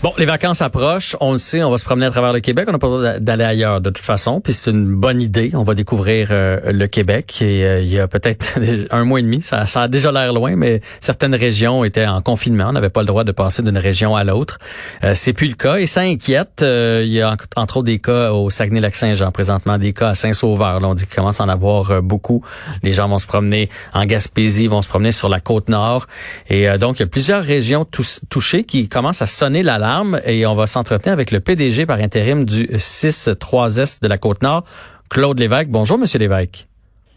Bon, les vacances approchent, on le sait, on va se promener à travers le Québec, on n'a pas le droit d'aller ailleurs de toute façon, puis c'est une bonne idée, on va découvrir le Québec et il y a peut-être un mois et demi, ça a déjà l'air loin, mais certaines régions étaient en confinement, on n'avait pas le droit de passer d'une région à l'autre, c'est plus le cas et ça inquiète, il y a entre autres des cas au Saguenay-Lac-Saint-Jean présentement, des cas à Saint-Sauveur, là on dit qu'il commence à en avoir beaucoup, les gens vont se promener en Gaspésie, vont se promener sur la Côte-Nord et donc il y a plusieurs régions touchées qui commencent à sonner l'alarme. Et on va s'entretenir avec le PDG par intérim du CISSS de la Côte-Nord, Claude Lévesque. Bonjour, Monsieur Lévesque.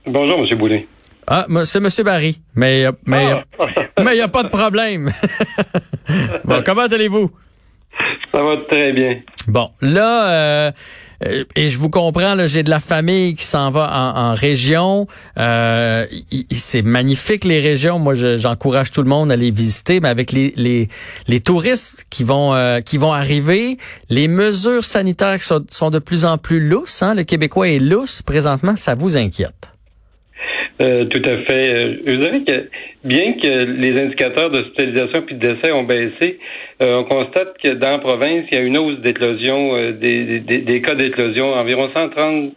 Bonjour, Monsieur Boulay. Ah, c'est Monsieur Barry, mais il n'y a pas de problème. Bon, comment allez-vous? Ça va très bien. Bon, là, et je vous comprends, là, j'ai de la famille qui s'en va en région. C'est magnifique, les régions. Moi, j'encourage tout le monde à les visiter. Mais avec les touristes qui vont arriver, les mesures sanitaires sont de plus en plus lousses. Hein? Le Québécois est lousse. Présentement, ça vous inquiète? Tout à fait. Je dirais que bien que les indicateurs d'hospitalisation puis de décès ont baissé, on constate que dans la province, il y a une hausse d'éclosion, des cas d'éclosion, environ 130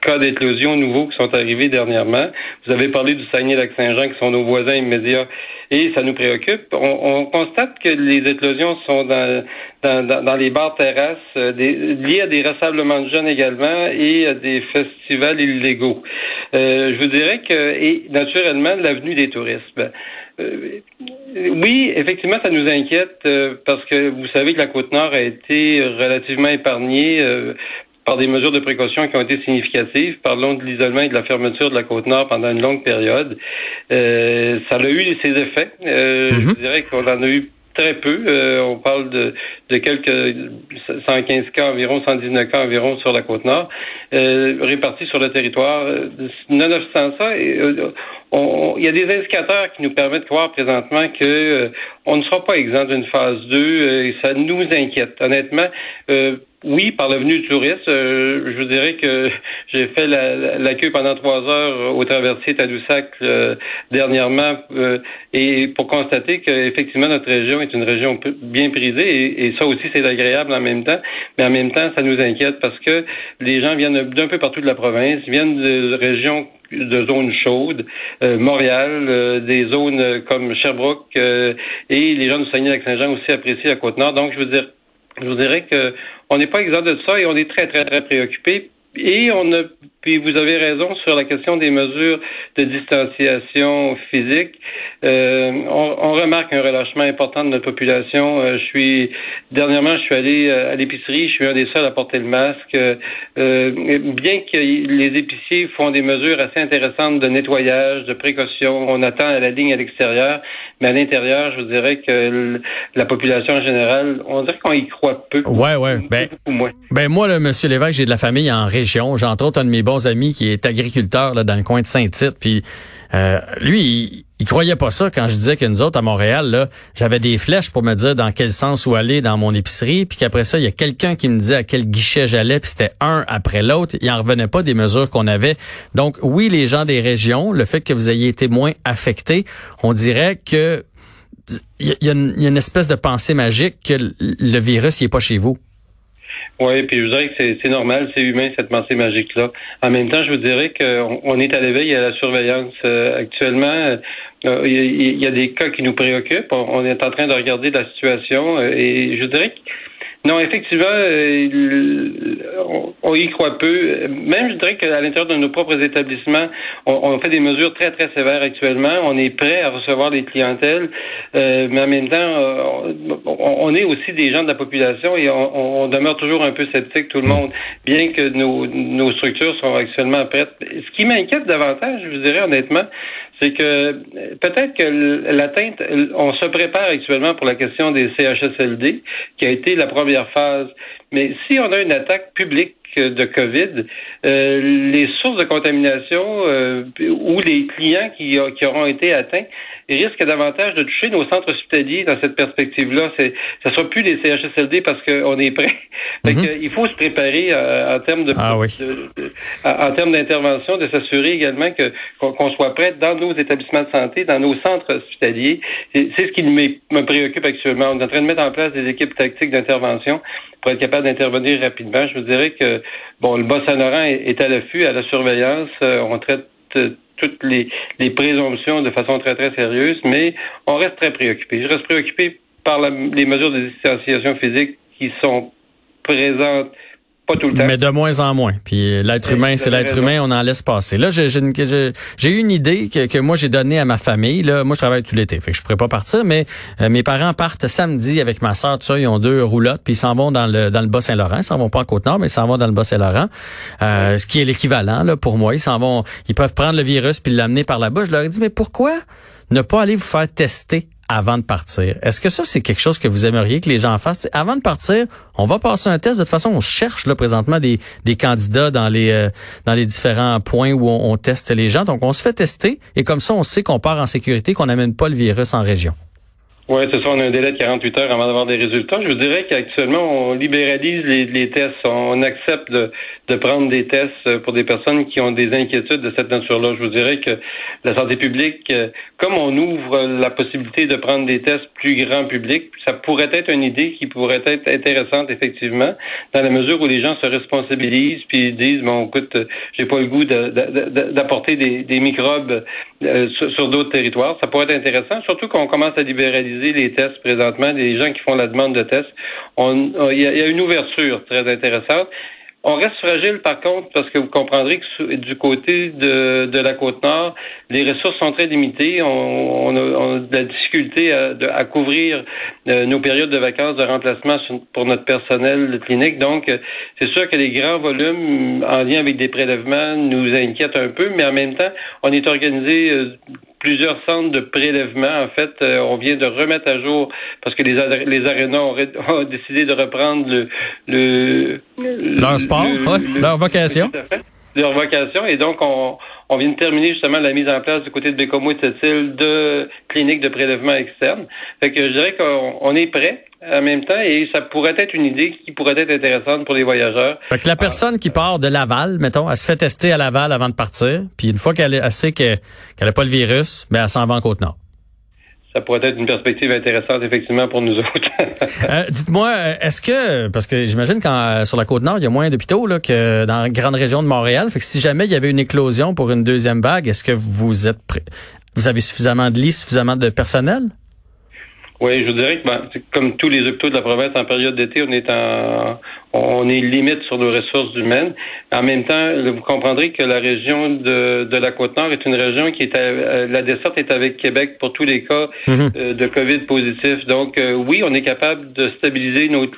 cas d'éclosion nouveaux qui sont arrivés dernièrement. Vous avez parlé du Saguenay-Lac-Saint-Jean qui sont nos voisins immédiats et ça nous préoccupe. On constate que les éclosions sont dans les bars terrasses, liées à des rassemblements de jeunes également et à des festivals illégaux. Je vous dirais que, et naturellement, l'avenue des touristes. Oui, effectivement, ça nous inquiète parce que vous savez que la Côte-Nord a été relativement épargnée par des mesures de précaution qui ont été significatives. Parlons de l'isolement et de la fermeture de la Côte-Nord pendant une longue période. Ça a eu ses effets. Je dirais qu'on en a eu très peu. On parle de quelques 115 cas environ, 119 cas environ sur la Côte-Nord, répartis sur le territoire. Nonobstant ça, il y a des indicateurs qui nous permettent de croire présentement que on ne sera pas exempt d'une phase 2 et ça nous inquiète. Honnêtement, oui, par la venue du touriste, je vous dirais que j'ai fait la queue pendant 3 heures au traversier Tadoussac dernièrement et pour constater qu'effectivement notre région est une région bien prisée et ça aussi c'est agréable en même temps, mais en même temps ça nous inquiète parce que les gens viennent d'un peu partout de la province, viennent de régions de zones chaudes, Montréal, des zones comme Sherbrooke et les gens du Saguenay-Lac-Saint-Jean aussi apprécient la Côte-Nord, donc je vous dirais que on n'est pas exempt de ça et on est très, très, très préoccupés. Et puis vous avez raison sur la question des mesures de distanciation physique. On remarque un relâchement important de notre population. Dernièrement, je suis allé à l'épicerie, je suis un des seuls à porter le masque. Bien que les épiciers font des mesures assez intéressantes de nettoyage, de précaution, on attend à la ligne à l'extérieur, mais à l'intérieur, je vous dirais que la population en général, on dirait qu'on y croit peu. Ouais. Ben moi, là, Monsieur Lévesque, j'ai de la famille en région. J'ai entre autres un de mes bons amis qui est agriculteur là, dans le coin de Saint-Tite. Puis lui, il croyait pas ça quand je disais que nous autres, à Montréal, là, j'avais des flèches pour me dire dans quel sens où aller dans mon épicerie. Puis qu'après ça, il y a quelqu'un qui me disait à quel guichet j'allais. Puis c'était un après l'autre. Il en revenait pas des mesures qu'on avait. Donc oui, les gens des régions, le fait que vous ayez été moins affectés, on dirait que il y a une espèce de pensée magique que le virus il est pas chez vous. Oui, puis je vous dirais que c'est normal, c'est humain, cette pensée magique-là. En même temps, je vous dirais qu'on est à l'éveil et à la surveillance. Actuellement, il y a des cas qui nous préoccupent. On est en train de regarder la situation et je vous dirais que, non, effectivement, on y croit peu. Même, je dirais qu'à l'intérieur de nos propres établissements, on fait des mesures très, très sévères actuellement. On est prêt à recevoir des clientèles, mais en même temps, on est aussi des gens de la population et on demeure toujours un peu sceptique, tout le monde, bien que nos structures sont actuellement prêtes. Ce qui m'inquiète davantage, je vous dirais honnêtement, c'est que peut-être que l'atteinte, on se prépare actuellement pour la question des CHSLD, qui a été la première phase. Mais si on a une attaque publique de COVID, les sources de contamination ou les clients qui auront été atteints risquent davantage de toucher nos centres hospitaliers dans cette perspective-là. Ça ne sera plus des CHSLD parce qu'on est prêt. Mm-hmm. Il faut se préparer en termes d'intervention, de s'assurer également qu'on soit prêt dans nos établissements de santé, dans nos centres hospitaliers. C'est ce qui me préoccupe actuellement. On est en train de mettre en place des équipes tactiques d'intervention pour être capable d'intervenir rapidement. Je vous dirais que le Bas-Saint-Laurent est à l'affût, à la surveillance. On traite toutes les présomptions de façon très, très sérieuse, mais on reste très préoccupé. Je reste préoccupé par les mesures de distanciation physique qui sont présentes, pas tout le temps. Mais de moins en moins. Puis l'être humain, c'est l'être humain, on en laisse passer. Là, j'ai eu une idée que moi, j'ai donnée à ma famille. Là, moi, je travaille tout l'été, fait que je pourrais pas partir, mais mes parents partent samedi avec ma sœur, tout ça, ils ont 2 roulottes, puis ils s'en vont dans le Bas-Saint-Laurent. Ils s'en vont pas en Côte-Nord, mais ils s'en vont dans le Bas-Saint-Laurent, ce qui est l'équivalent là pour moi. Ils s'en vont, ils peuvent prendre le virus puis l'amener par là-bas. Je leur ai dit, mais pourquoi ne pas aller vous faire tester avant de partir? Est-ce que ça, c'est quelque chose que vous aimeriez que les gens fassent? T'sais, avant de partir, on va passer un test. De toute façon, on cherche là présentement des candidats dans les différents points où on teste les gens. Donc, on se fait tester et comme ça, on sait qu'on part en sécurité, qu'on n'amène pas le virus en région. Oui, c'est ça. On a un délai de 48 heures avant d'avoir des résultats. Je vous dirais qu'actuellement, on libéralise les tests. On accepte de prendre des tests pour des personnes qui ont des inquiétudes de cette nature-là. Je vous dirais que la santé publique, comme on ouvre la possibilité de prendre des tests plus grand public, ça pourrait être une idée qui pourrait être intéressante, effectivement, dans la mesure où les gens se responsabilisent puis disent, bon, écoute, j'ai pas le goût d'apporter des microbes sur d'autres territoires. Ça pourrait être intéressant, surtout qu'on commence à libéraliser les tests présentement, les gens qui font la demande de tests. Il y a une ouverture très intéressante. On reste fragile, par contre, parce que vous comprendrez que du côté de la Côte-Nord, les ressources sont très limitées. On a de la difficulté à couvrir nos périodes de vacances, de remplacement pour notre personnel clinique. Donc, c'est sûr que les grands volumes en lien avec des prélèvements nous inquiètent un peu, mais en même temps, on est organisé plusieurs centres de prélèvement. En fait, on vient de remettre à jour parce que les arénas ont décidé de reprendre leur sport, leur vocation. Leur vocation. Et donc, on vient de terminer justement la mise en place du côté de Baie-Comeau et de Sept-Îles de cliniques de prélèvement externe. Fait que je dirais qu'on est prêt en même temps et ça pourrait être une idée qui pourrait être intéressante pour les voyageurs. Fait que la personne qui part de Laval, mettons, elle se fait tester à Laval avant de partir, puis une fois qu'elle sait qu'elle n'a pas le virus, ben elle s'en va en Côte-Nord. Ça pourrait être une perspective intéressante, effectivement, pour nous autres. Dites-moi, est-ce que, parce que j'imagine qu'en sur la Côte-Nord, il y a moins d'hôpitaux là que dans la grande région de Montréal, fait que si jamais il y avait une éclosion pour une deuxième vague, est-ce que vous êtes prêts? Vous avez suffisamment de lits, suffisamment de personnel? Oui, je vous dirais que comme tous les hôpitaux de la province en période d'été, on est limite sur nos ressources humaines. En même temps, vous comprendrez que la région de la Côte-Nord est une région qui est la desserte est avec Québec pour tous les cas de COVID positif. Donc oui, on est capable de stabiliser nos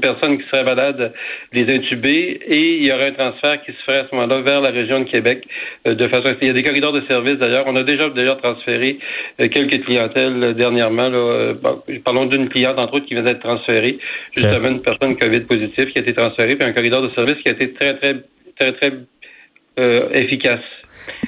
personnes qui seraient malades, les intuber, et il y aurait un transfert qui se ferait à ce moment-là vers la région de Québec de façon. Il y a des corridors de services d'ailleurs. On a déjà transféré quelques clientèles dernièrement. Parlons d'une cliente entre autres qui vient d'être transférée justement, une personne COVID positif qui a été transféré, puis un corridor de service qui a été très, très, très, très efficace.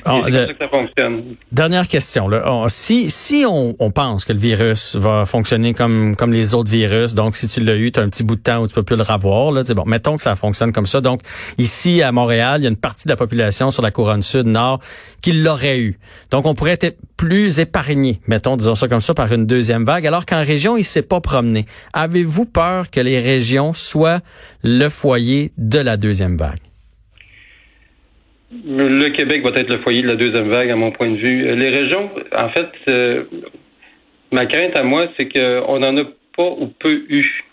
C'est comme ça que ça fonctionne. Dernière question. Là. Si on pense que le virus va fonctionner comme les autres virus, donc si tu l'as eu, tu as un petit bout de temps où tu peux plus le revoir. Là, bon, mettons que ça fonctionne comme ça. Donc, ici, à Montréal, il y a une partie de la population sur la couronne sud-nord qui l'aurait eu. Donc, on pourrait être plus épargné, mettons, disons ça comme ça, par une deuxième vague, alors qu'en région, il ne s'est pas promené. Avez-vous peur que les régions soient le foyer de la deuxième vague? Le Québec va être le foyer de la deuxième vague, à mon point de vue. Les régions, en fait, ma crainte à moi, c'est qu'on n'en a pas ou peu eu.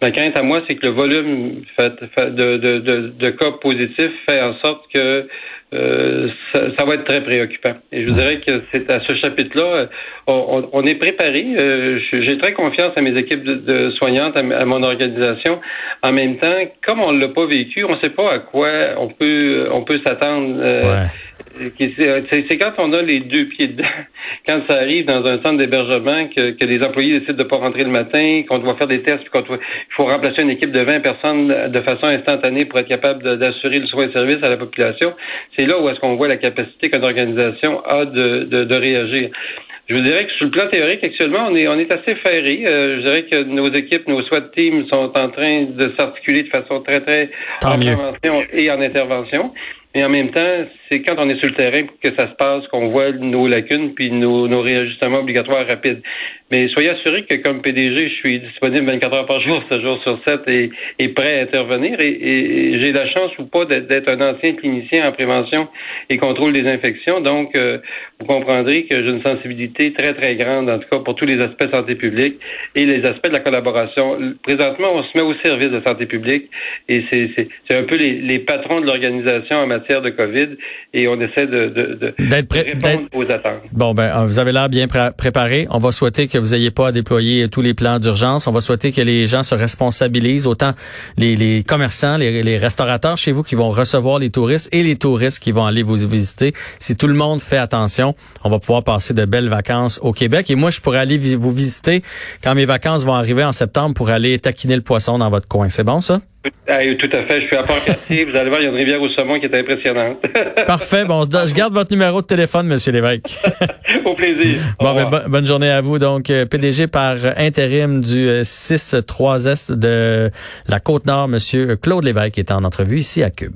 Ma crainte à moi, c'est que le volume de cas positifs fait en sorte que ça va être très préoccupant. Et je vous dirais que c'est à ce chapitre-là, on est préparé. J'ai très confiance à mes équipes de soignantes, à mon organisation. En même temps, comme on l'a pas vécu, on ne sait pas à quoi on peut s'attendre. C'est quand on a les deux pieds dedans, quand ça arrive dans un centre d'hébergement, que les employés décident de ne pas rentrer le matin, qu'on doit faire des tests, puis qu'il faut remplacer une équipe de 20 personnes de façon instantanée pour être capable d'assurer le soin et service à la population. C'est là où est-ce qu'on voit la capacité qu'une organisation a de réagir. Je vous dirais que sur le plan théorique, actuellement, on est assez ferré. Je dirais que nos équipes, nos SWAT teams sont en train de s'articuler de façon très, très en intervention. Mais en même temps, c'est quand on est sur le terrain que ça se passe, qu'on voit nos lacunes puis nos réajustements obligatoires rapides. Mais soyez assurés que comme PDG, je suis disponible 24 heures par jour, 7 jours sur 7 et prêt à intervenir. Et j'ai la chance ou pas d'être un ancien clinicien en prévention et contrôle des infections. Donc, vous comprendrez que j'ai une sensibilité très, très grande, en tout cas, pour tous les aspects de santé publique et les aspects de la collaboration. Présentement, on se met au service de santé publique et c'est un peu les patrons de l'organisation en matière de COVID et on essaie de répondre aux attentes. Bon, ben, vous avez l'air bien préparé. On va souhaiter que vous n'ayez pas à déployer tous les plans d'urgence. On va souhaiter que les gens se responsabilisent, autant les commerçants, les restaurateurs chez vous qui vont recevoir les touristes et les touristes qui vont aller vous visiter. Si tout le monde fait attention, on va pouvoir passer de belles vacances au Québec. Et moi, je pourrais aller vous visiter quand mes vacances vont arriver en septembre pour aller taquiner le poisson dans votre coin. C'est bon, ça? Tout à fait. Je suis à Port-Cartier. Vous allez voir, il y a une rivière au saumon qui est impressionnante. Parfait. Bon, je garde votre numéro de téléphone, Monsieur Lévesque. Au plaisir. Bon, bonne journée à vous. Donc, PDG par intérim du 6-3S de la Côte-Nord, Monsieur Claude Lévesque, est en entrevue ici à Cube.